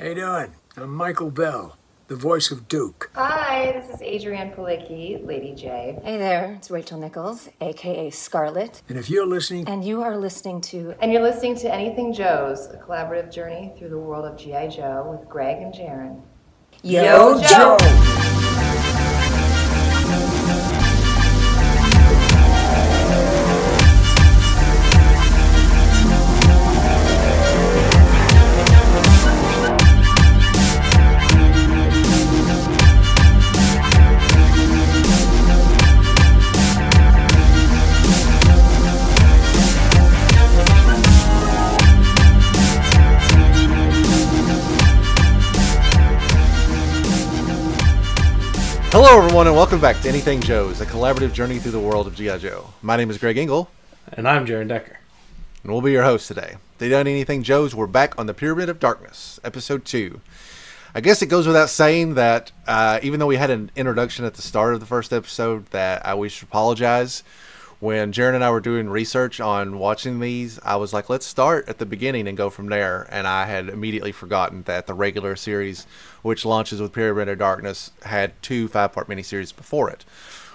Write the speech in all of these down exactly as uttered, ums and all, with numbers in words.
How you doing? I'm Michael Bell, the voice of Duke. Hi, this is Adrienne Palicki, Lady J. Hey there, it's Rachel Nichols, a k a. Scarlett. And if you're listening... And you are listening to... And you're listening to Anything Joes, a collaborative journey through the world of G I. Joe with Greg and Jaron. Yo, Yo Joe! Joe. Hello, everyone, and welcome back to Anything Joes, a collaborative journey through the world of G I. Joe. My name is Greg Engel. And I'm Jaron Decker. And we'll be your hosts today. They done Anything Joes, we're back on the Pyramid of Darkness, Episode two. I guess it goes without saying that uh, even though we had an introduction at the start of the first episode that I wish to apologize, when Jaron and I were doing research on watching these, I was like, let's start at the beginning and go from there. And I had immediately forgotten that the regular series, which launches with Pyramid of Darkness, had two five-part miniseries before it,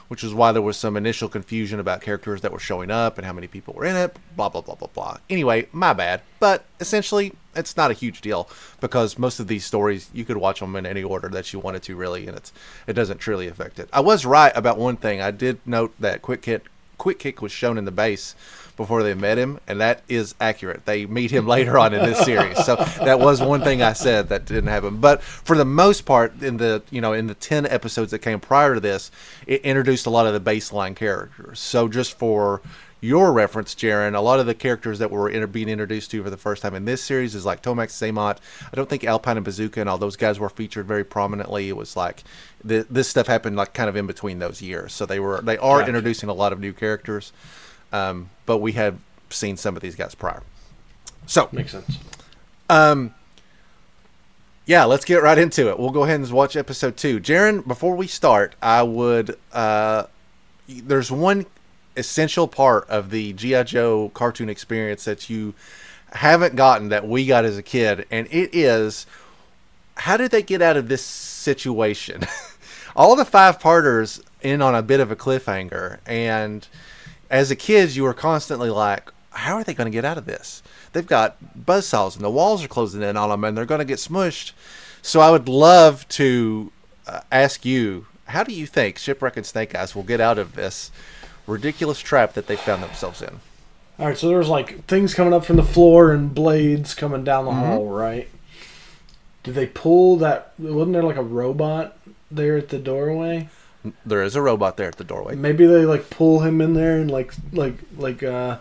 which is why there was some initial confusion about characters that were showing up and how many people were in it, blah, blah, blah, blah, blah. Anyway, my bad. But essentially, it's not a huge deal because most of these stories, you could watch them in any order that you wanted to, really, and it's it doesn't truly affect it. I was right about one thing. I did note that Quick Kick Quick Kick was shown in the base before they met him, and that is accurate. They meet him later on in this series, so that was one thing I said that didn't happen. But for the most part, in the you know in the ten episodes that came prior to this, it introduced a lot of the baseline characters. So just for your reference, Jaron, a lot of the characters that we're inter- being introduced to for the first time in this series is like Tomax, Xamot. I don't think Alpine and Bazooka and all those guys were featured very prominently. It was like the, this stuff happened like kind of in between those years. So they were they are gotcha. introducing a lot of new characters, um, but we had seen some of these guys prior. So makes sense. Um, yeah, let's get right into it. We'll go ahead and watch episode two. Jaron, before we start, I would uh, there's one essential part of the G I. Joe cartoon experience that you haven't gotten that we got as a kid, and it is, how did they get out of this situation? All the five-parters end on a bit of a cliffhanger, and as a kid, you were constantly like, how are they going to get out of this? They've got buzzsaws, and the walls are closing in on them, and they're going to get smushed. So I would love to uh, ask you, how do you think Shipwreck and Snake Eyes will get out of this ridiculous trap that they found themselves in? All right, so there's like things coming up from the floor and blades coming down the mm-hmm. hall, right? Did they pull that? Wasn't there like a robot there at the doorway? There is a robot there at the doorway. Maybe they like pull him in there and like like like uh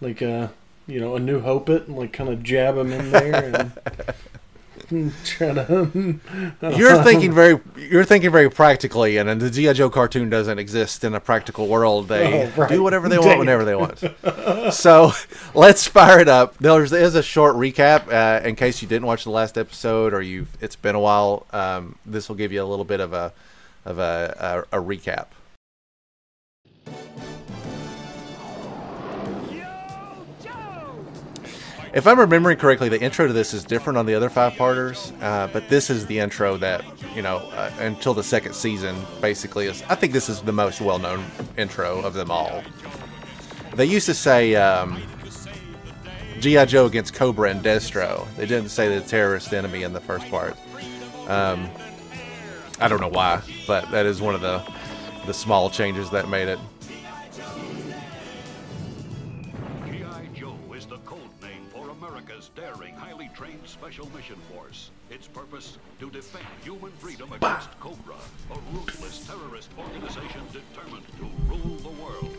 like uh you know, a New Hope it, and like kind of jab him in there and To, you're thinking very, you're thinking very practically, and, and the G I. Joe cartoon doesn't exist in a practical world. They oh, right. do whatever they Dang. want, whenever they want. So let's fire it up. There's is a short recap uh, in case you didn't watch the last episode, or you it's been a while. Um, this will give you a little bit of a of a, a, a recap. If I'm remembering correctly, the intro to this is different on the other five-parters, uh, but this is the intro that, you know, uh, until the second season, basically, is. I think this is the most well-known intro of them all. They used to say um, G I. Joe against Cobra and Destro. They didn't say the terrorist enemy in the first part. Um, I don't know why, but that is one of the, the small changes that made it. Mission force. Its purpose to defend human freedom against Cobra, a ruthless terrorist organization determined to rule the world.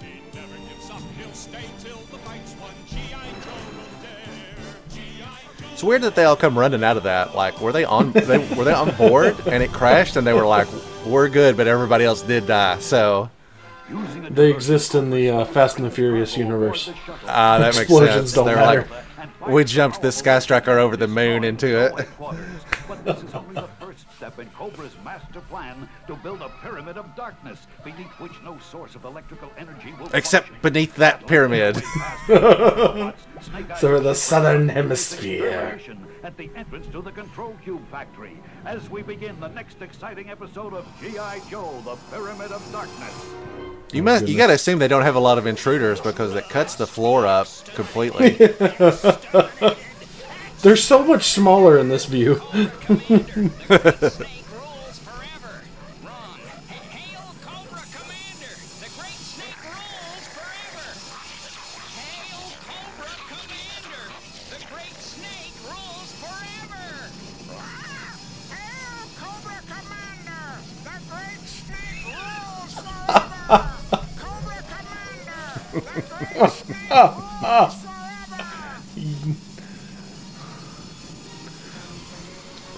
He never gives up. He'll stay till the fight's won. G I. Joe will dare. G I. Joe. It's weird that they all come running out of that. Like, were they on? They, were they on board? And it crashed, and they were like, "We're good," but everybody else did die. So. They exist in the uh, Fast and the Furious universe. Ah, uh, that makes sense. Don't They're matter. Like. We jumped this Sky Striker over the moon into it. But this is only the first step in Cobra's master plan to build a pyramid of darkness beneath which no source of electrical energy will except function. Beneath that pyramid. So the southern hemisphere. at the entrance to the Control Cube Factory as we begin the next exciting episode of G I Joe, the Pyramid of Darkness. You oh, must, you gotta assume they don't have a lot of intruders because it cuts the floor up completely. They're so much smaller in this view.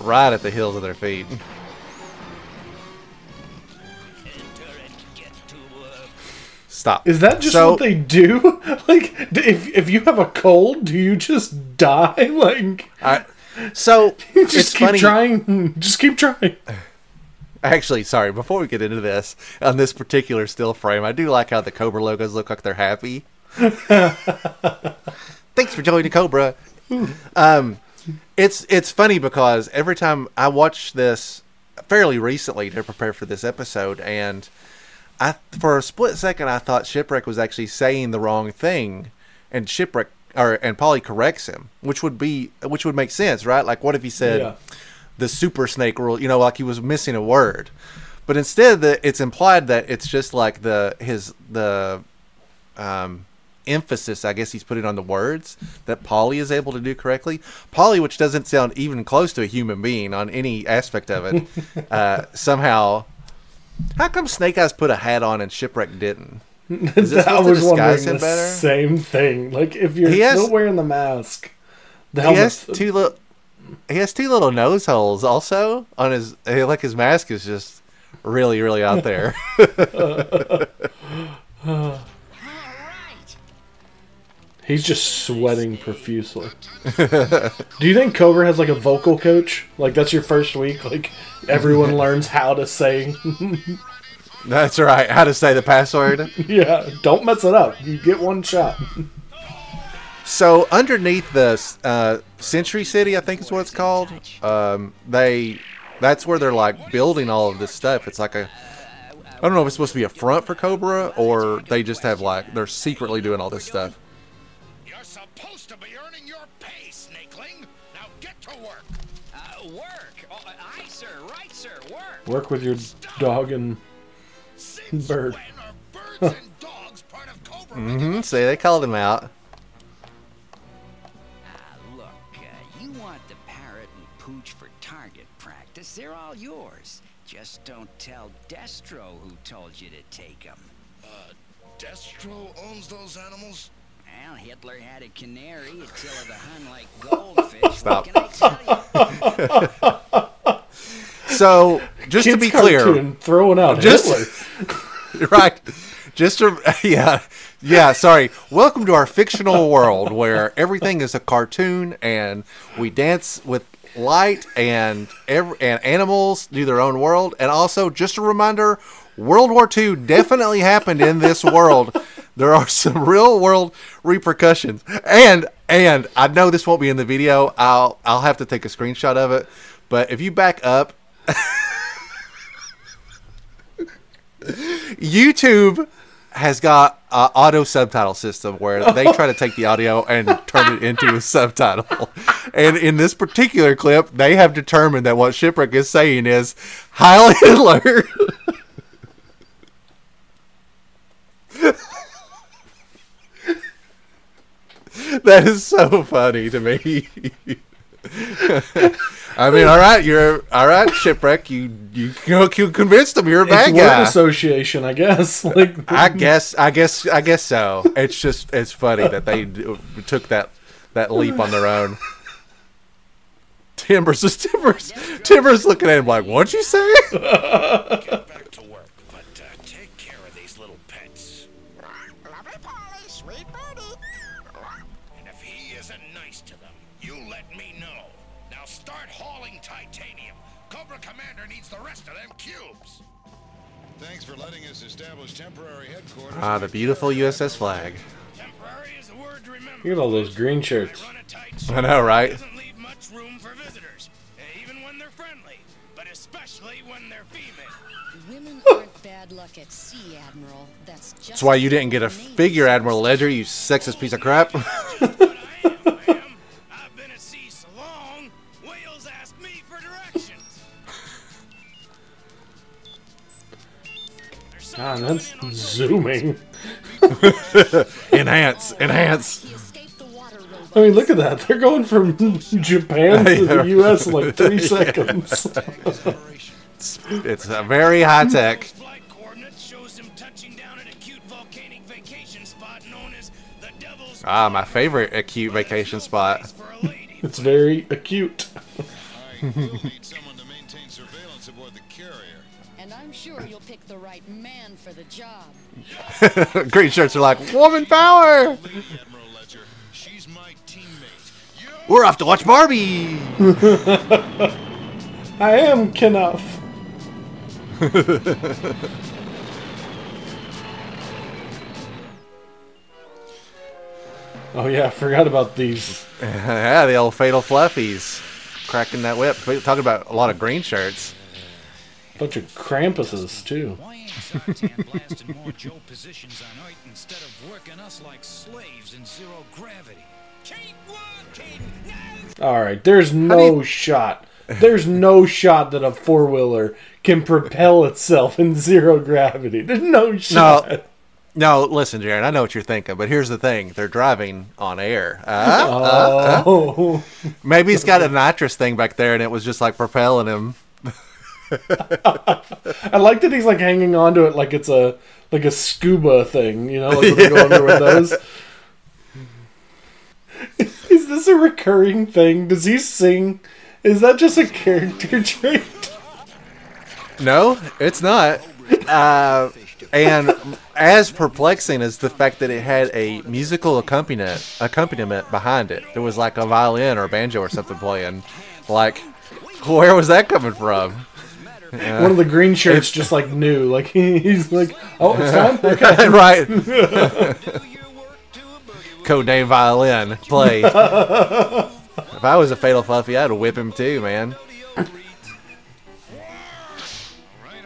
Right at the heels of their feet. Stop. Is that just so, what they do? Like, if if you have a cold, do you just die? Like, I, so just it's keep funny. trying. Just keep trying. Actually, sorry, before we get into this, on this particular still frame, I do like how the Cobra logos look like they're happy. Thanks for joining Cobra. Um, it's it's funny because every time I watch this fairly recently to prepare for this episode, and I for a split second I thought Shipwreck was actually saying the wrong thing, and Shipwreck or and Polly corrects him, which would be which would make sense, right? Like, what if he said? Yeah. The super snake rule, you know, like he was missing a word, but instead the, it's implied that it's just like the his the um, emphasis, I guess he's putting on the words that Polly is able to do correctly. Polly, which doesn't sound even close to a human being on any aspect of it, uh, somehow. How come Snake Eyes put a hat on and Shipwreck didn't? Is this I was wondering the better? Same thing. Like if you're has, still wearing the mask, the he has two little. He has two little nose holes also on his, like his mask is just really, really out there. He's just sweating profusely. Do you think Cobra has like a vocal coach? Like that's your first week. Like everyone learns how to say. That's right. How to say the password. Yeah. Don't mess it up. You get one shot. So underneath the uh, Century City, I think is what it's called. Um, they, that's where they're like building all of this stuff. It's like a, I don't know if it's supposed to be a front for Cobra or they just have like they're secretly doing all this stuff. You're supposed to be earning your pay, Snakeling. Now get to work. Uh, work, oh, aye, sir, right, sir, work. Work with your dog and bird. Mm-hmm. See, they called him out. They're all yours. Just don't tell Destro who told you to take them. Uh, Destro owns those animals? Well, Hitler had a canary, a till of the Hun like goldfish. Stop. What can I tell you? So, just Kids to be clear. Throwing out just, Hitler. Right. Just to, yeah. Yeah, sorry. Welcome to our fictional world where everything is a cartoon and we dance with light and every, and animals do their own world. And also, just a reminder, World War Two definitely happened in this world. There are some real world repercussions. And and I know this won't be in the video. I'll I'll have to take a screenshot of it. But if you back up, YouTube has got an auto subtitle system where they try to take the audio and turn it into a subtitle. And in this particular clip, they have determined that what Shipwreck is saying is, Heil Hitler. That is so funny to me. I mean, all right, you're all right, Shipwreck. You you, you convinced them you're a bad it's guy. Word association, I guess. Like, I guess, I guess, I guess so. It's just it's funny that they d- took that that leap on their own. Timbers is Timbers. Timbers looking at him like, "What'd you say?" Get back to work, but uh, take care of these little pets. Lovely Polly, sweet birdie. And if he isn't nice to them, you let me know. Now start hauling titanium. Cobra Commander needs the rest of them cubes. Thanks for letting us establish temporary headquarters. Ah, the beautiful U S S flag. Temporary is the word to remember. Look at all those green shirts. I know, right? Doesn't leave much much room for visitors, even when they're friendly, but especially when they're female. Women aren't bad luck at sea, Admiral. That's just That's why you didn't get a figure, Admiral Ledger, you sexist piece of crap. I've been at sea so long, whales ask me for directions. God, that's zooming. enhance, enhance. I mean, look at that. They're going from Japan to the U S in like three seconds. it's, it's a very high tech. Flight coordinates shows him touching down at acute volcanic vacation spot known as the Devil's Ah, my favorite acute vacation spot. It's very acute. I will need someone to maintain surveillance aboard the carrier. And I'm sure you'll pick the right man for the job. Green shirts are like, woman power! We're off to watch Barbie! I am Knuff. Oh yeah, I forgot about these. Yeah, the old Fatal Fluffies. Cracking that whip. We're talking about a lot of green shirts. Bunch of Krampuses, too. Why ain't Zartan blasting more Joe positions on Earth instead of working us like slaves in zero gravity? Alright, there's no shot. There's no shot that a four-wheeler can propel itself in zero gravity. There's no shot. No, no, listen, Jaron, I know what you're thinking, but here's the thing. They're driving on air. Uh, oh. uh, uh. Maybe it's got a nitrous thing back there, and it was just like propelling him. I like that he's like hanging on to it like it's a like a scuba thing, you know, like when they go under with those. Is this a recurring thing? Does he sing? Is that just a character trait? No, it's not. Uh, and as perplexing as the fact that it had a musical accompaniment, accompaniment behind it. There was like a violin or a banjo or something playing. Like, where was that coming from? Uh, One of the green shirts just like knew. Like he's like, oh, it's time? Okay. Right. Codename Violin play. If I was a Fatal Fluffy, I'd whip him too, man. Right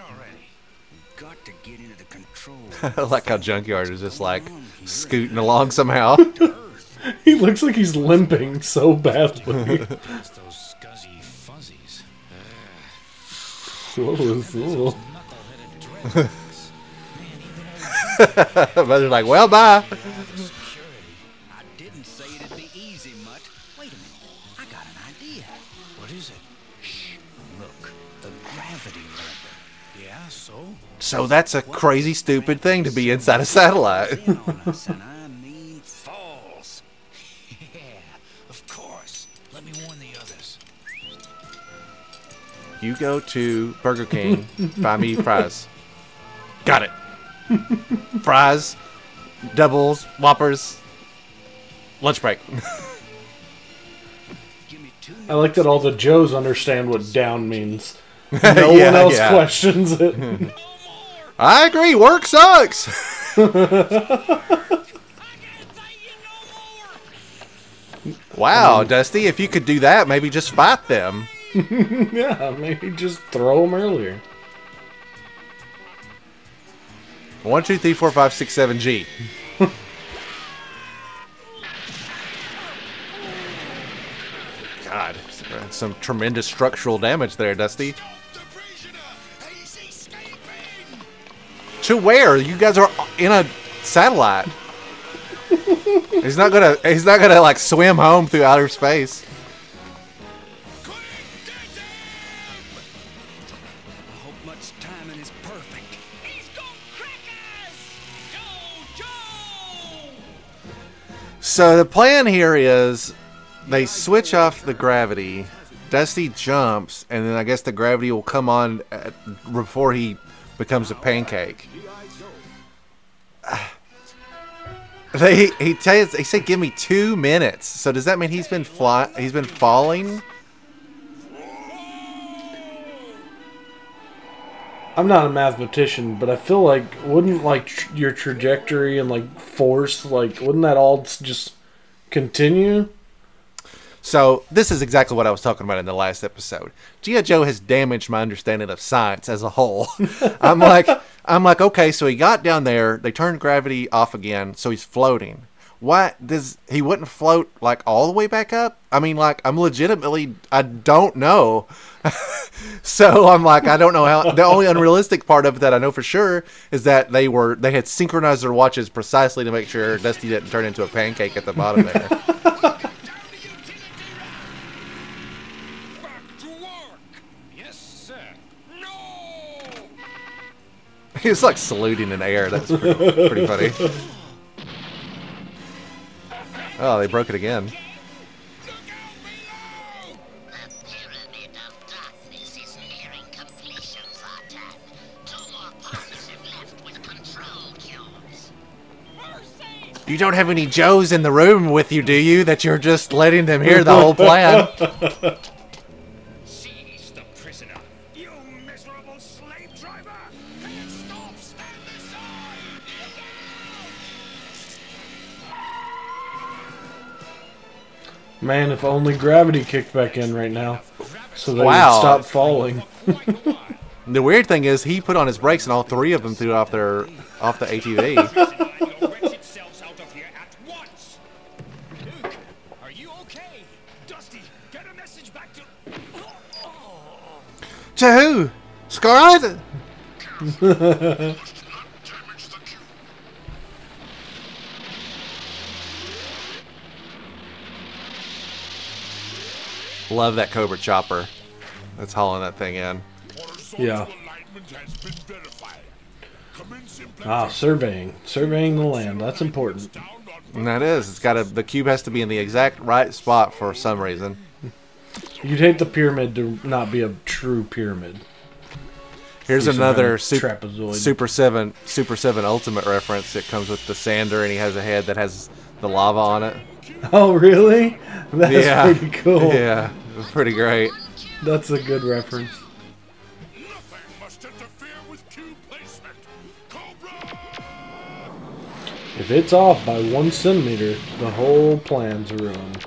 already. Got to get into the control. I like how Junkyard is just like scooting along somehow. He looks like he's limping so badly. Those scuzzy fuzzies. Whoa, whoa. But they're like, well, bye. So that's a crazy, stupid thing to be inside a satellite. I mean, falls. Yeah, of course. Let me warn the others. You go to Burger King, buy me fries. Got it. Fries, doubles, whoppers. Lunch break. I like that all the Joes understand what down means. No yeah, one else yeah. questions it. I agree. Work sucks. Wow, um, Dusty! If you could do that, maybe just fight them. Yeah, maybe just throw them earlier. One, two, three, four, five, six, seven, G. God, some tremendous structural damage there, Dusty. To where? You guys are in a satellite. He's not gonna he's not gonna like swim home through outer space. So the plan here is they switch off the gravity, Dusty jumps, and then I guess the gravity will come on at, before he becomes a pancake. They, he he tells he said, "Give me two minutes." So does that mean he's been fly? He's been falling. I'm not a mathematician, but I feel like wouldn't like tr- your trajectory and like force like wouldn't that all just continue? So this is exactly what I was talking about in the last episode. G I. Joe has damaged my understanding of science as a whole. I'm like, I'm like, okay, so he got down there. They turned gravity off again, so he's floating. Why does he wouldn't float like all the way back up? I mean, like, I'm legitimately, I don't know. So I'm like, I don't know how. The only unrealistic part of it that I know for sure is that they were they had synchronized their watches precisely to make sure Dusty didn't turn into a pancake at the bottom there. He's like saluting in air. That's pretty, pretty funny. Oh, they broke it again. The Pyramid of Darkness is nearing completion, Zartan. Two more parts have left with control cubes. You don't have any Joes in the room with you, do you? That you're just letting them hear the whole plan. Seize the prisoner, you miserable slave driver. Man, if only gravity kicked back in right now, so they wow. would stop falling. The weird thing is, he put on his brakes, and all three of them threw off their off the A T V. To who? Scarlett? Love that Cobra chopper. That's hauling that thing in. Yeah. Ah, surveying. Surveying the land. That's important. And that is. It's got to. The cube has to be in the exact right spot for some reason. You'd hate the pyramid to not be a true pyramid. Here's another su- Super seven Super seven Ultimate reference. It comes with the sander, and he has a head that has the lava on it. Oh, really? That's yeah. pretty cool. Yeah, pretty great. That's a good reference. Nothing must interfere with cube placement. Cobra! If it's off by one centimeter, the whole plan's ruined.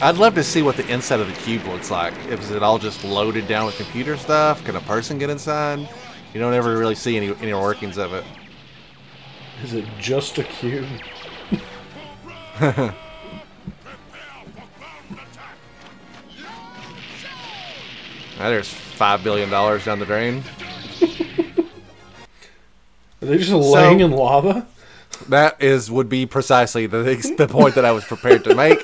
I'd love to see what the inside of the cube looks like. Is it all just loaded down with computer stuff? Can a person get inside? You don't ever really see any, any workings of it. Is it just a cube? Now there's five billion dollars down the drain. Are they just laying so, in lava? That is would be precisely the the point that I was prepared to make.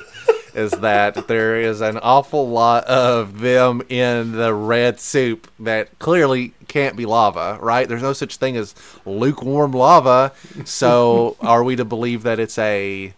Is that there is an awful lot of them in the red soup that clearly can't be lava, right? There's no such thing as lukewarm lava. So are we to believe that it's a...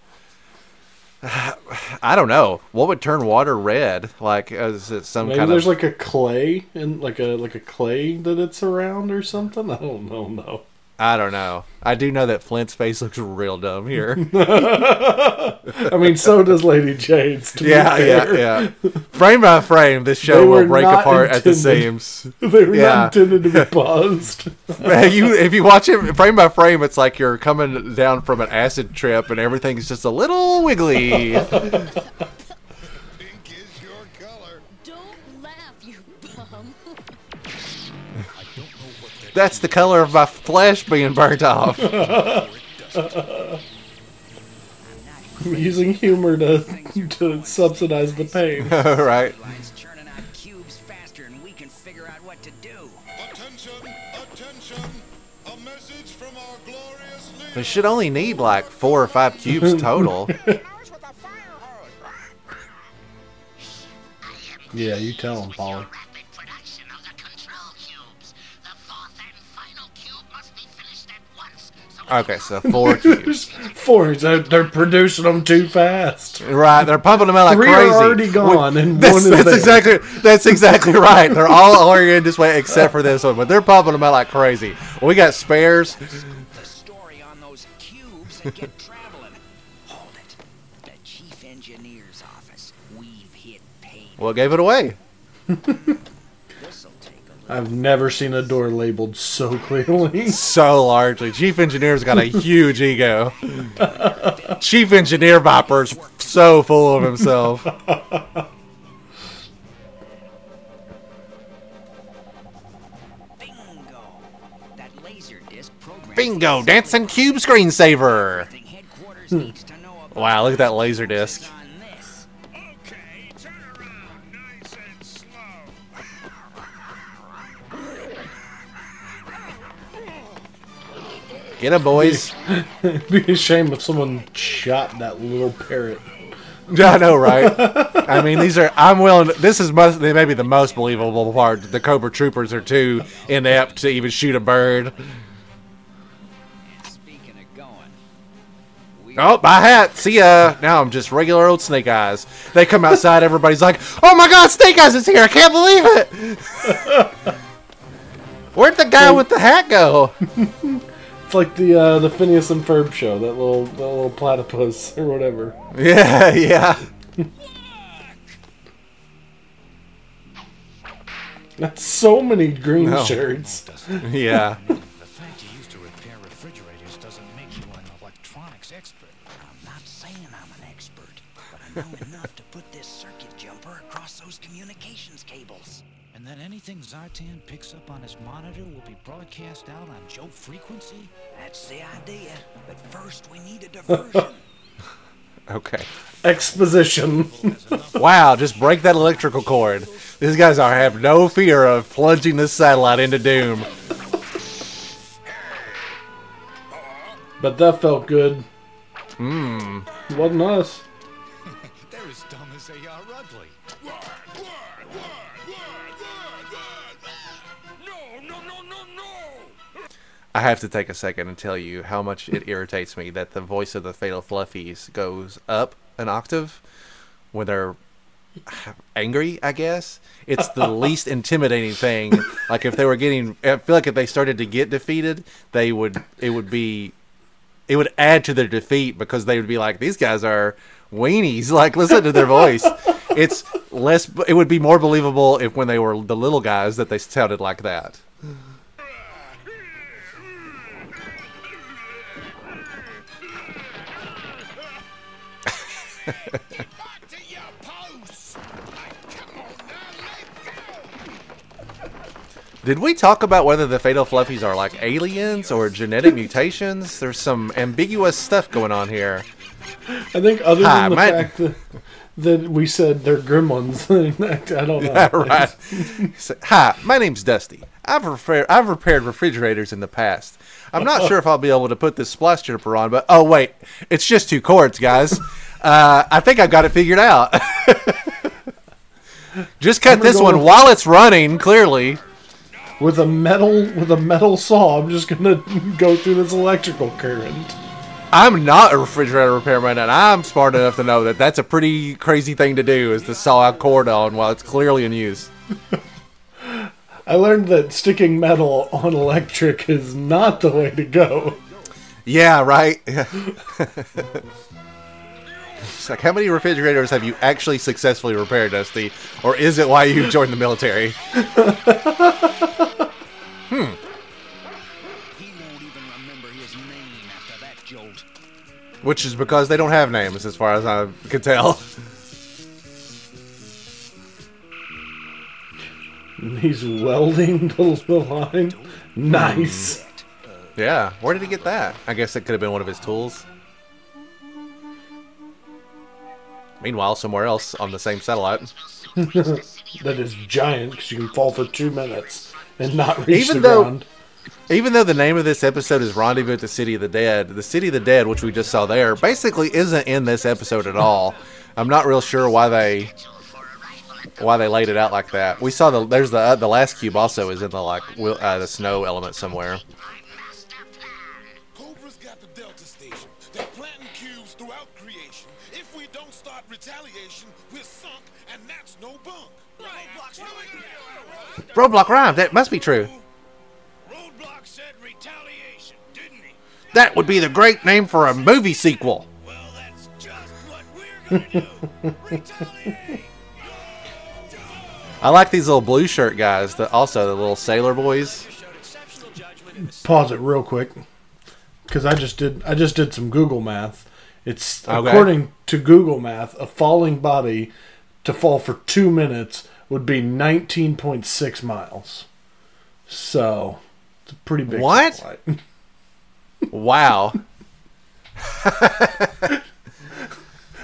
I don't know. What would turn water red? Like, is it some Maybe kind of... Maybe there's like a clay, and like a like a clay that it's around or something? I don't know, no. I don't know. I do know that Flint's face looks real dumb here. I mean, so does Lady Jade's. To yeah, be fair. yeah, yeah. Frame by frame, this show will break apart intended, at the seams. They were yeah. not intended to be paused. you, if you watch it frame by frame, it's like you're coming down from an acid trip and everything's just a little wiggly. Pink is your color. Don't laugh, you bum. That's the color of my flesh being burnt off. I'm using humor to, to subsidize the pain. Right. They should only need like four or five cubes total. Yeah, you tell them, Polly. Okay, so four cubes. Four. They're, they're producing them too fast. Right, they're pumping them out like Three crazy. Three are already gone, we, and that's, one is that's there. Exactly, that's exactly right. They're all oriented this way except for this one, but they're pumping them out like crazy. We got spares. The story on those cubes and get traveling. Hold it. The chief engineer's office. We've hit pay. Well, it gave it away. I've never seen a door labeled so clearly. So largely. Chief Engineer's got a huge ego. Chief Engineer Bopper's so full of himself. Bingo! That laser disc program. Bingo! Dancing Cube screensaver. Hmm. Wow! Look at that laser disc. Get him, boys. It'd be a shame if someone shot that little parrot. I know, right? I mean, these are... I'm willing... This is most, maybe the most believable part. The Cobra Troopers are too inept to even shoot a bird. Oh, my hat. See ya. Now I'm just regular old Snake Eyes. They come outside. Everybody's like, oh, my God, Snake Eyes is here. I can't believe it. Where'd the guy with the hat go? Like the uh, the Phineas and Ferb show, that little that little platypus or whatever. Yeah, yeah. That's so many green no. shirts. Yeah. The fact you used to repair refrigerators doesn't make you an electronics expert. I'm not saying I'm an expert, but I know enough to put this circuit jumper across those communications cables. And then anything Zartan picks up on his monitor will be broadcast out on Joe frequency? That's the idea. But first, we need a diversion. Okay. Exposition. Wow, just break that electrical cord. These guys are, have no fear of plunging this satellite into doom. But that felt good. Mmm. Wasn't us. They're as dumb as they are ugly. I have to take a second and tell you how much it irritates me that the voice of the Fatal Fluffies goes up an octave when they're angry, I guess. It's the least intimidating thing. Like if they were getting, I feel like if they started to get defeated, they would, it would be, it would add to their defeat because they would be like, these guys are weenies. Like listen to their voice. It's less, it would be more believable if when they were the little guys that they sounded like that. Get back to your post. Come on now, let's go. Did we talk about whether the Fatal Fluffies are like aliens or genetic mutations? There's some ambiguous stuff going on here. I think other Hi, than the my... fact that, that we said they're gremlins, I don't know. Yeah, right. So, hi, my name's Dusty. I've refer- I've repaired refrigerators in the past. I'm not sure if I'll be able to put this splash jumper on, but oh wait, it's just two cords, guys. Uh, I think I've got it figured out. Just cut this one while it's running, clearly. With a metal with a metal saw, I'm just gonna go through this electrical current. I'm not a refrigerator repairman, and I'm smart enough to know that that's a pretty crazy thing to do, is to saw a cord on while it's clearly in use. I learned that sticking metal on electric is not the way to go. Yeah, right? It's like, how many refrigerators have you actually successfully repaired, Dusty? Or is it why you joined the military? Hmm. He won't even remember his name after that jolt. Which is because they don't have names, as far as I can tell. And he's welding the line. Nice. Yeah, where did he get that? I guess it could have been one of his tools. Meanwhile, somewhere else on the same satellite. That is giant because you can fall for two minutes and not reach even the though, ground. Even though the name of this episode is Rendezvous at the City of the Dead, the City of the Dead, which we just saw there, basically isn't in this episode at all. I'm not real sure why they why they laid it out like that. We saw the there's the uh, the last cube also is in the like uh, the snow element somewhere. Cobra's got the Delta Station. They're planting cubes throughout creation. If we don't start retaliation, we're sunk, and that's no bunk. Roadblock rhymed. That must be true. Roadblock said retaliation, didn't he? That would be the great name for a movie sequel. Well, that's just what we're gonna do. Retaliate. I like these little blue shirt guys, the, also the little sailor boys. Pause it real quick, because I just did I just did some Google math, It's, okay. according to Google Math, a falling body to fall for two minutes would be nineteen point six miles. So, it's a pretty big what? Satellite. Wow.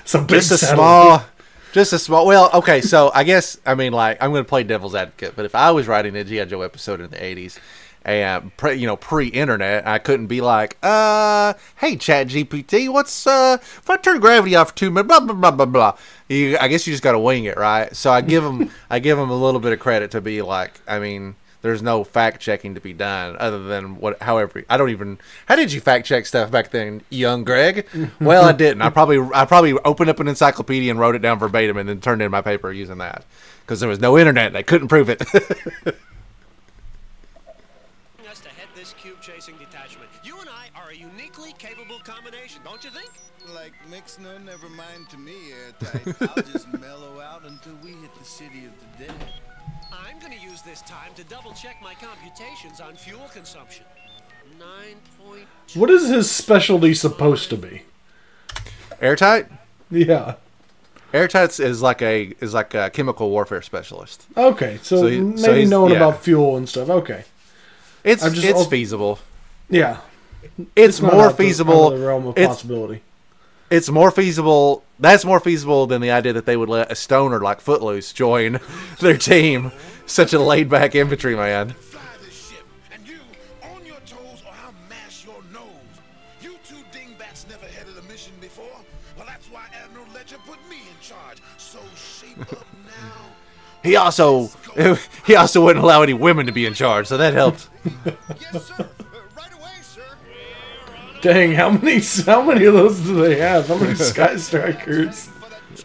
It's a big just a satellite. small... Just a small... Well, okay, so I guess, I mean, like, I'm going to play devil's advocate, but if I was writing a G I. Joe episode in the eighties, and, pre, you know, pre-internet, I couldn't be like, uh, hey, Chat G P T, what's, uh, if I turn gravity off for two minutes, blah, blah, blah, blah, blah. You, I guess you just got to wing it, right? So I give them, I give them a little bit of credit to be like, I mean, there's no fact-checking to be done other than what, however, I don't even, how did you fact-check stuff back then, young Greg? Well, I didn't. I probably, I probably opened up an encyclopedia and wrote it down verbatim and then turned in my paper using that because there was no internet and I couldn't prove it. No, never mind to me, Airtight. I'll just mellow out until we hit the City of the Dead. I'm going to use this time to double-check my computations on fuel consumption. nine point two What is his specialty supposed to be? Airtight? Yeah. Airtight is like a is like a chemical warfare specialist. Okay, so, so he, maybe so knowing yeah. about fuel and stuff. Okay. It's just, it's I'll, feasible. Yeah. It's, it's more feasible. The, the realm of it's, possibility. It's more feasible. That's more feasible than the idea that they would let a stoner like Footloose join their team. Such a laid-back infantry man. Fly this ship, and you on your toes, or I'll mash your nose. You two dingbats never headed a mission before. Well, that's why Admiral Ledger put me in charge. So shape up now. He also he also wouldn't allow any women to be in charge, so that helped. Yes, sir. Dang, how many how many of those do they have? How many Sky Strikers?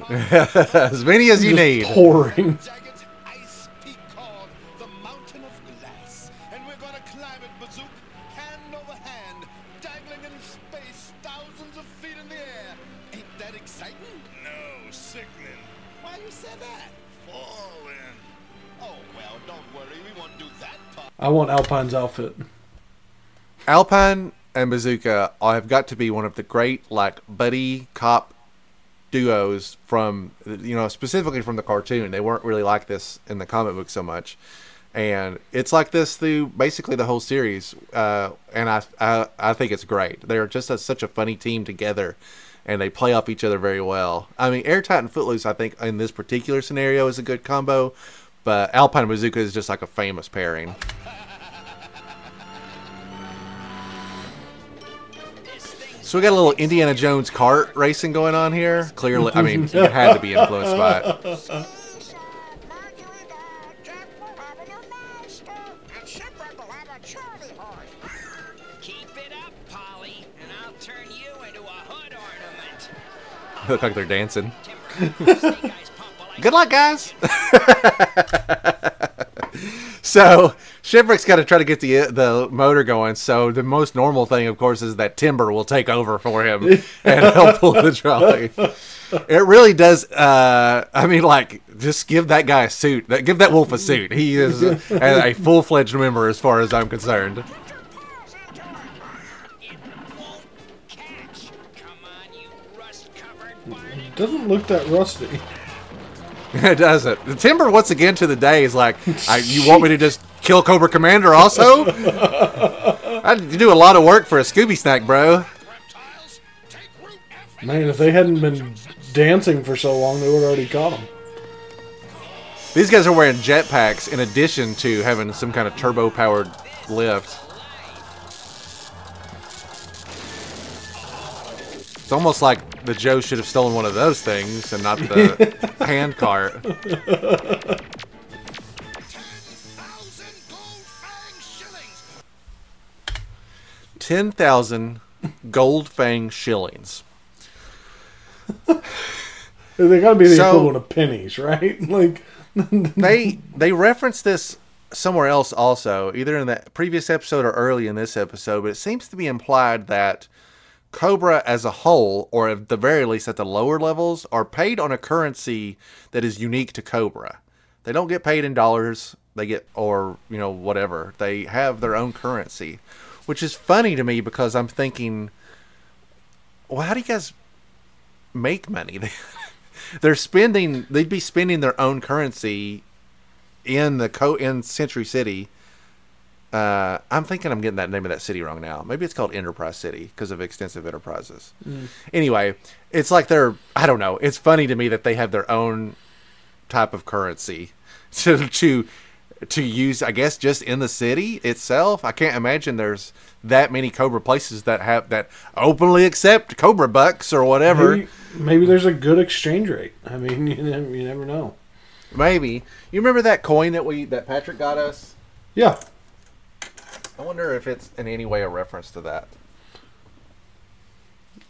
As many as you need. Pouring. I want Alpine's outfit. Alpine and Bazooka have got to be one of the great, like, buddy cop duos from, you know, specifically from the cartoon. They weren't really like this in the comic book so much. And it's like this through basically the whole series. Uh, and I, I I think it's great. They're just a, such a funny team together, and they play off each other very well. I mean, Airtight and Footloose, I think, in this particular scenario is a good combo, but Alpine and Bazooka is just like a famous pairing. So we got a little Indiana Jones kart racing going on here. Clearly, I mean, you had to be influenced by it. Keep it up, Polly, and I'll turn you into a hood ornament. They look like they're dancing. Good luck, guys. So Shipwreck's got to try to get the the motor going. So the most normal thing, of course, is that Timber will take over for him and help pull the trolley. It really does. Uh, I mean, like, just give that guy a suit. Give that wolf a suit. He is a, a full-fledged member as far as I'm concerned. It doesn't look that rusty. It doesn't. The Timber, once again, to the day is like, I, you want me to just kill Cobra Commander also? I do a lot of work for a Scooby snack, bro. Man, if they hadn't been dancing for so long, they would have already caught him. These guys are wearing jetpacks in addition to having some kind of turbo-powered lift. It's almost like the Joe should have stolen one of those things and not the hand cart. Ten thousand gold fang shillings. They gotta be the so, equivalent of pennies, right? Like they they reference this somewhere else also, either in that previous episode or early in this episode, but it seems to be implied that Cobra as a whole, or at the very least at the lower levels, are paid on a currency that is unique to Cobra. They don't get paid in dollars. They get, or, you know, whatever. They have their own currency, which is funny to me because I'm thinking, well, how do you guys make money. They're spending. They'd be spending their own currency in the co in Century City. Uh, I'm thinking I'm getting that name of that city wrong now. Maybe it's called Enterprise City because of extensive enterprises. Mm. Anyway, it's like they're, I don't know. It's funny to me that they have their own type of currency to to to use, I guess, just in the city itself. I can't imagine there's that many Cobra places that have that openly accept Cobra bucks or whatever. Maybe, maybe there's a good exchange rate. I mean, you never, you never know. Maybe. You remember that coin that we that Patrick got us? Yeah. I wonder if it's in any way a reference to that.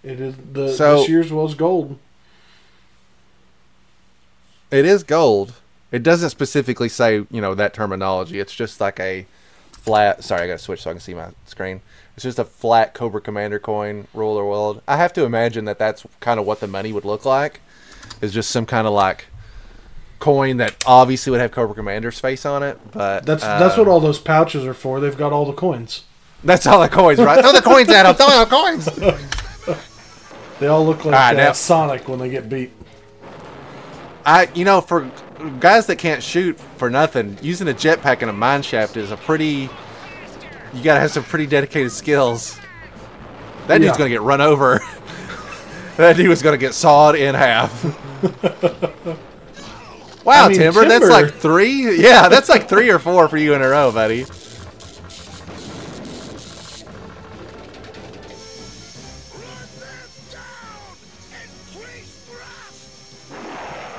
It is the so, this year's was gold. It is gold. It doesn't specifically say, you know, that terminology. It's just like a flat. Sorry, I got to switch so I can see my screen. It's just a flat Cobra Commander coin, ruler world. I have to imagine that that's kind of what the money would look like. Is just some kind of like coin that obviously would have Cobra Commander's face on it, but that's um, that's what all those pouches are for. They've got all the coins. That's all the coins, right? Throw the coins at them. Throw the coins. They all look like all right, uh, now, Sonic when they get beat. I, you know, for guys that can't shoot for nothing, using a jetpack and a mine shaft is a pretty. You gotta have some pretty dedicated skills. That yeah. dude's gonna get run over. That dude was gonna get sawed in half. Wow, I mean, Timber, Timber, that's like three. Yeah, that's like three or four for you in a row, buddy.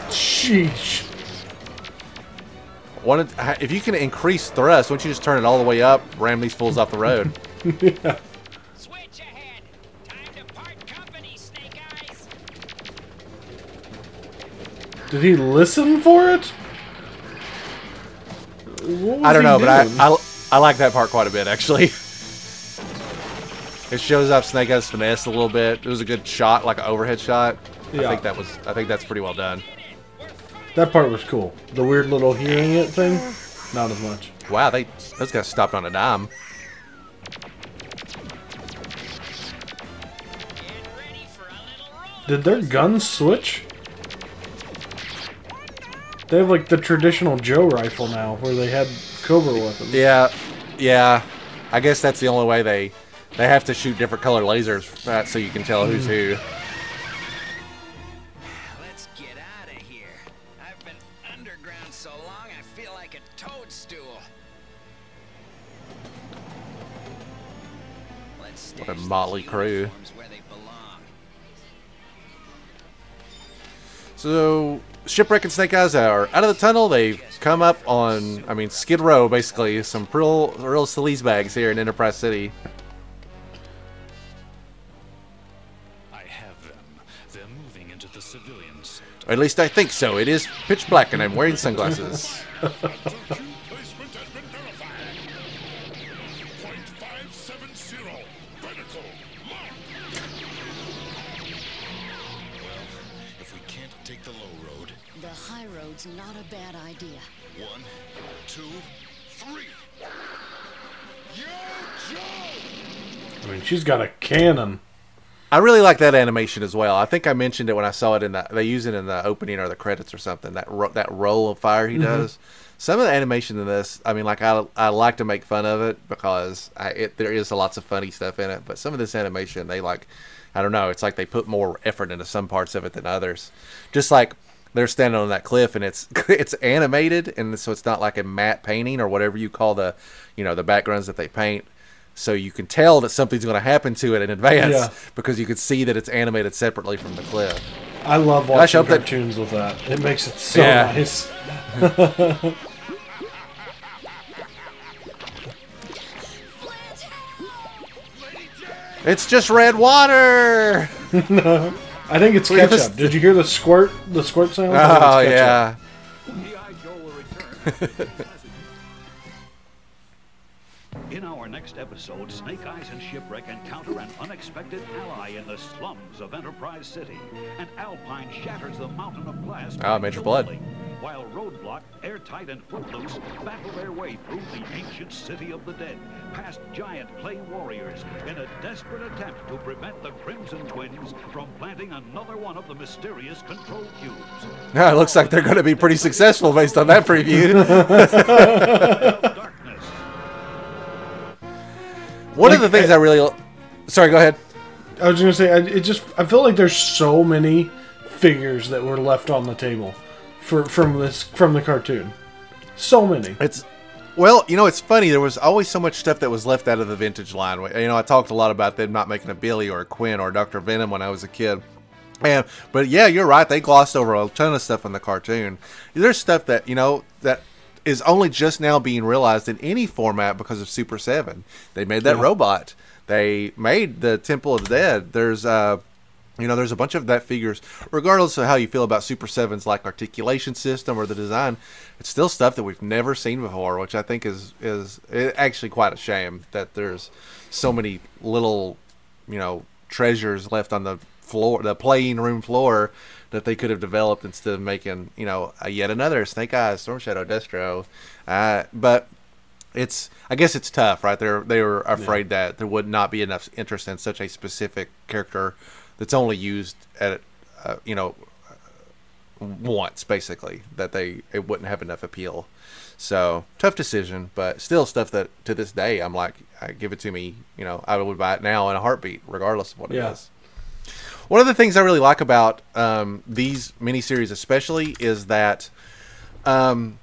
Sheesh. One, if you can increase thrust, why don't you just turn it all the way up, ram these fools off the road. Yeah. Switch ahead. Time to part company, Snake Eyes. Did he listen for it? I don't know, doing? but I, I I like that part quite a bit, actually. It shows up Snake Eyes' finesse a little bit. It was a good shot, like an overhead shot. Yeah. I think that was. I think that's pretty well done. That part was cool. The weird little hearing it thing, not as much. Wow, they those guys stopped on a dime. Did their guns switch? They have, like, the traditional Joe rifle now, where they had Cobra weapons. Yeah, yeah. I guess that's the only way they... They have to shoot different color lasers, right, so you can tell who's who. Let's get out of here. I've been underground so long, I feel like a toadstool. Let's what a motley crew. So... Shipwreck and Snake Eyes are out of the tunnel. They've come up on, I mean, Skid Row, basically. Some real, real sleazebags here in Enterprise City. I have them. They're moving into the civilian sector. Or at least I think so. It is pitch black, and I'm wearing sunglasses. Not a bad idea. One, two, three. Yo, Joe! I mean, she's got a cannon. I really like that animation as well. I think I mentioned it when I saw it in the. They use it in the opening or the credits or something. That ro- that roll of fire he mm-hmm. does. Some of the animation in this, I mean, like I I like to make fun of it because I, it, there is lots of funny stuff in it. But some of this animation, they like, I don't know. It's like they put more effort into some parts of it than others. Just like. They're standing on that cliff, and it's it's animated, and so it's not like a matte painting or whatever you call the, you know, the backgrounds that they paint. So you can tell that something's going to happen to it in advance yeah. because you can see that it's animated separately from the cliff. I love watching Gosh, cartoons that, with that. It makes it so yeah. nice. It's just red water. No. I think it's ketchup. Did you hear the squirt? The squirt sound? Oh, yeah. In our our next episode, Snake Eyes and Shipwreck encounter an unexpected ally in the slums of Enterprise City, and Alpine shatters the mountain of glass. Ah, Major Blood. While Roadblock, Airtight, and Footloose battle their way through the ancient City of the Dead, past giant clay warriors, in a desperate attempt to prevent the Crimson Twins from planting another one of the mysterious control cubes. Now it looks like they're going to be pretty successful based on that preview. One like, of the things I, I really... Sorry, go ahead. I was going to say, I, it just, I feel like there's so many figures that were left on the table for from this from the cartoon. So many. It's Well, you know, it's funny. There was always so much stuff that was left out of the vintage line. You know, I talked a lot about them not making a Billy or a Quinn or Doctor Venom when I was a kid. And, but yeah, you're right. They glossed over a ton of stuff in the cartoon. There's stuff that, you know, that... is only just now being realized in any format because of Super seven. They made that yeah. robot. They made the Temple of the Dead. There's, uh, you know, there's a bunch of that figures. Regardless of how you feel about Super seven's like articulation system or the design, it's still stuff that we've never seen before, which I think is is actually quite a shame that there's so many little, you know, treasures left on the floor, the playing room floor, that they could have developed instead of making, you know, a yet another Snake Eyes, Storm Shadow, Destro. Uh, but it's, I guess it's tough, right? They're, they were afraid yeah. that there would not be enough interest in such a specific character that's only used at, uh, you know, once, basically, that they it wouldn't have enough appeal. So, tough decision, but still stuff that to this day, I'm like, I give it to me, you know, I would buy it now in a heartbeat, regardless of what yeah. it is. One of the things I really like about um, these miniseries especially is that um,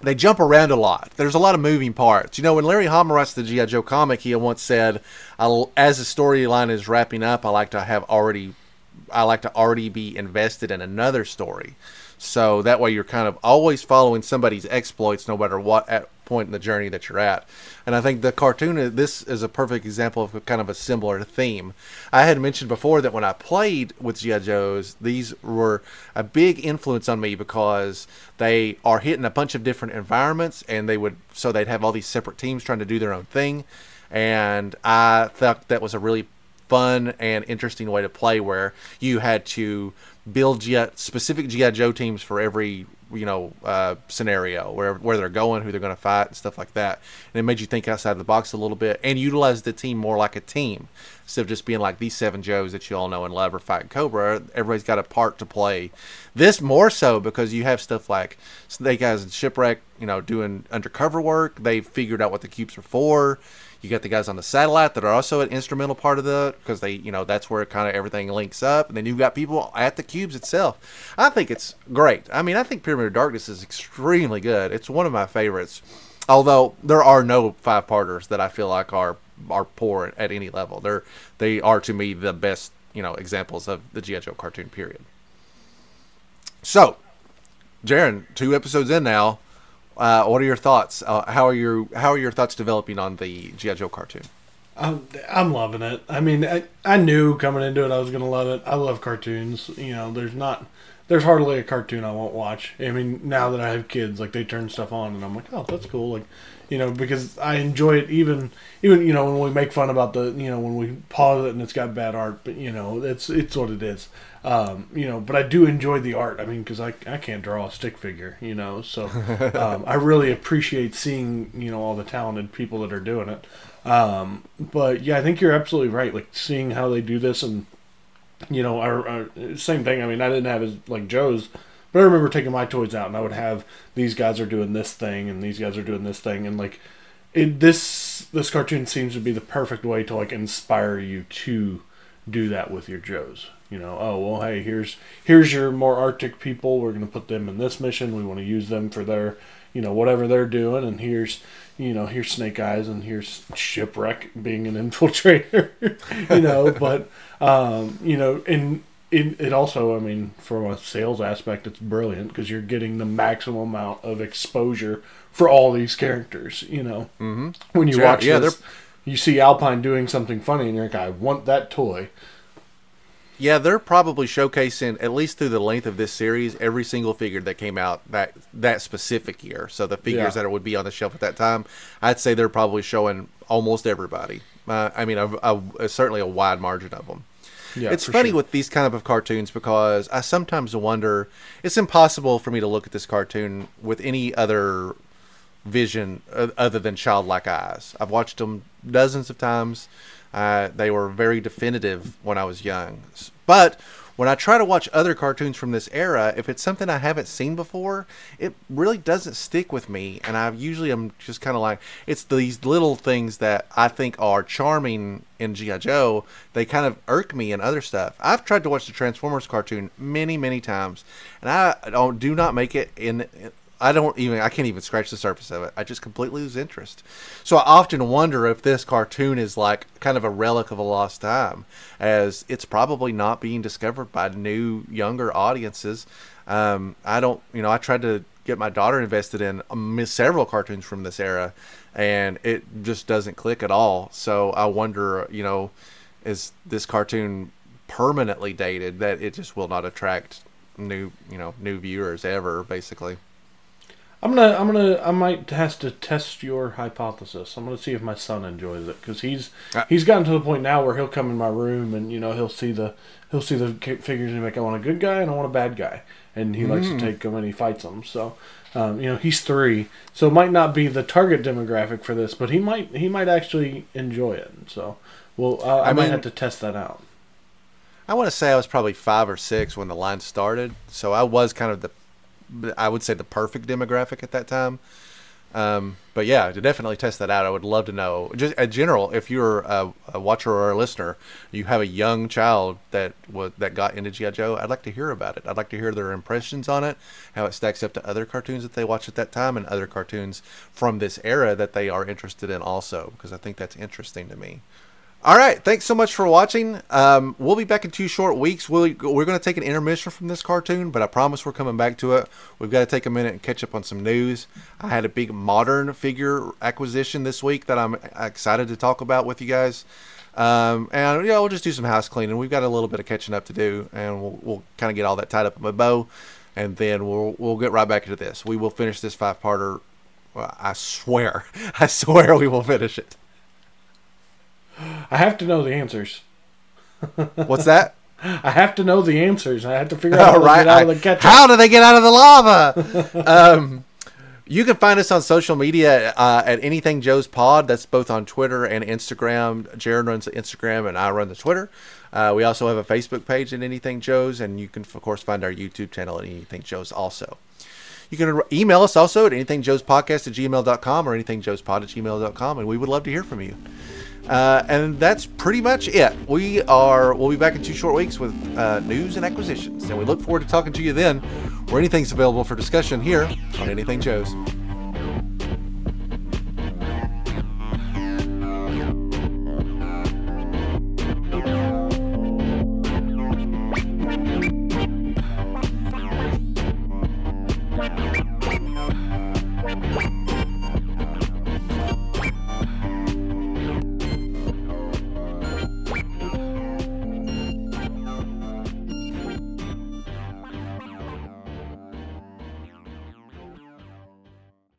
they jump around a lot. There's a lot of moving parts. You know, when Larry Hama writes the G I. Joe comic, he once said, I'll, as the storyline is wrapping up, I like to have already, I like to already be invested in another story. So that way you're kind of always following somebody's exploits no matter what at point in the journey that you're at. And I think the cartoon, this is a perfect example of kind of a similar theme. I had mentioned before that when I played with G I. Joes, these were a big influence on me because they are hitting a bunch of different environments, and they would, so they'd have all these separate teams trying to do their own thing. And I thought that was a really fun and interesting way to play, where you had to build G I specific G I. Joe teams for every, you know, uh, scenario, where where they're going, who they're going to fight, and stuff like that. And it made you think outside the box a little bit and utilize the team more like a team, instead of just being like these seven Joes that you all know and love or fight Cobra. Everybody's got a part to play. This more so because you have stuff like Snake Eyes and Shipwreck, you know, doing undercover work. They've figured out what the cubes are for. You got the guys on the satellite that are also an instrumental part of the, because they, you know, that's where kind of everything links up. And then you've got people at the cubes itself. I think it's great. I mean, I think Pyramid of Darkness is extremely good. It's one of my favorites. Although there are no five-parters that I feel like are are poor at any level. They're they are to me the best, you know, examples of the G I. Joe cartoon period. So, Jaron, two episodes in now. Uh, what are your thoughts? Uh, how are your How are your thoughts developing on the G I. Joe cartoon? I'm, I'm loving it. I mean, I, I knew coming into it I was going to love it. I love cartoons. You know, there's not there's hardly a cartoon I won't watch. I mean, now that I have kids, like they turn stuff on and I'm like, oh, that's cool. Like, you know, because I enjoy it. Even even you know when we make fun about the you know when we pause it and it's got bad art, but you know it's it's what it is. Um, you know, but I do enjoy the art. I mean, because I, I can't draw a stick figure, you know, so um, I really appreciate seeing, you know, all the talented people that are doing it. Um, but yeah, I think you're absolutely right. Like seeing how they do this and, you know, our, our same thing. I mean, I didn't have as like Joe's, but I remember taking my toys out and I would have these guys are doing this thing and these guys are doing this thing. And like it, this, this cartoon seems to be the perfect way to like inspire you to do that with your Joes. You know, oh, well, hey, here's here's your more Arctic people. We're going to put them in this mission. We want to use them for their, you know, whatever they're doing. And here's, you know, here's Snake Eyes and here's Shipwreck being an infiltrator, you know. But, um, you know, and it, it also, I mean, from a sales aspect, it's brilliant because you're getting the maximum amount of exposure for all these characters, you know. Mm-hmm. When you sure. watch yeah, this, they're... you see Alpine doing something funny and you're like, I want that toy. Yeah, they're probably showcasing, at least through the length of this series, every single figure that came out that that specific year. So the figures yeah. that would be on the shelf at that time, I'd say they're probably showing almost everybody. Uh, I mean, a, a, a, certainly a wide margin of them. Yeah, it's funny sure. with these kind of cartoons because I sometimes wonder, it's impossible for me to look at this cartoon with any other vision other than childlike eyes. I've watched them dozens of times. Uh, they were very definitive when I was young. But when I try to watch other cartoons from this era, if it's something I haven't seen before, it really doesn't stick with me. And I usually am just kind of like, it's these little things that I think are charming in G I. Joe. They kind of irk me in other stuff. I've tried to watch the Transformers cartoon many, many times. And I don't, do not make it in... I don't even, I can't even scratch the surface of it. I just completely lose interest. So I often wonder if this cartoon is like kind of a relic of a lost time, as it's probably not being discovered by new, younger audiences. Um, I don't, you know, I tried to get my daughter invested in several cartoons from this era, and it just doesn't click at all. So I wonder, you know, is this cartoon permanently dated that it just will not attract new, you know, new viewers ever, basically? I'm gonna, I'm gonna, I might have to test your hypothesis. I'm gonna see if my son enjoys it, because he's he's gotten to the point now where he'll come in my room and you know he'll see the he'll see the figures and be like, I want a good guy and I want a bad guy, and he mm. likes to take them and he fights them. So, um, you know, he's three, so it might not be the target demographic for this, but he might he might actually enjoy it. So, well, uh, I, I might mean, have to test that out. I want to say I was probably five or six when the line started, so I was kind of the I would say the perfect demographic at that time. Um, but yeah, to definitely test that out, I would love to know. Just in general, if you're a, a watcher or a listener, you have a young child that was, that got into G I. Joe, I'd like to hear about it. I'd like to hear their impressions on it, how it stacks up to other cartoons that they watch at that time and other cartoons from this era that they are interested in also, because I think that's interesting to me. All right, thanks so much for watching. Um, we'll be back in two short weeks. We'll, we're going to take an intermission from this cartoon, but I promise we're coming back to it. We've got to take a minute and catch up on some news. I had a big modern figure acquisition this week that I'm excited to talk about with you guys. Um, and, yeah, we'll just do some house cleaning. We've got a little bit of catching up to do, and we'll, we'll kind of get all that tied up in my bow, and then we'll, we'll get right back into this. We will finish this five-parter. Well, I swear. I swear we will finish it. I have to know the answers. What's that? I have to know the answers. I have to figure out how right. to get out I, of the ketchup. How do they get out of the lava? um, you can find us on social media uh, at Anything Joe's Pod. That's both on Twitter and Instagram. Jaron runs the Instagram, and I run the Twitter. Uh, we also have a Facebook page at Anything Joe's, and you can, of course, find our YouTube channel at Anything Joe's also. You can email us also at anything joes podcast at gmail dot com or anything joes pod at gmail dot com, and we would love to hear from you. Uh, and that's pretty much it. We are, we'll be back in two short weeks with uh, news and acquisitions. And we look forward to talking to you then, where anything's available for discussion here on Anything Joes.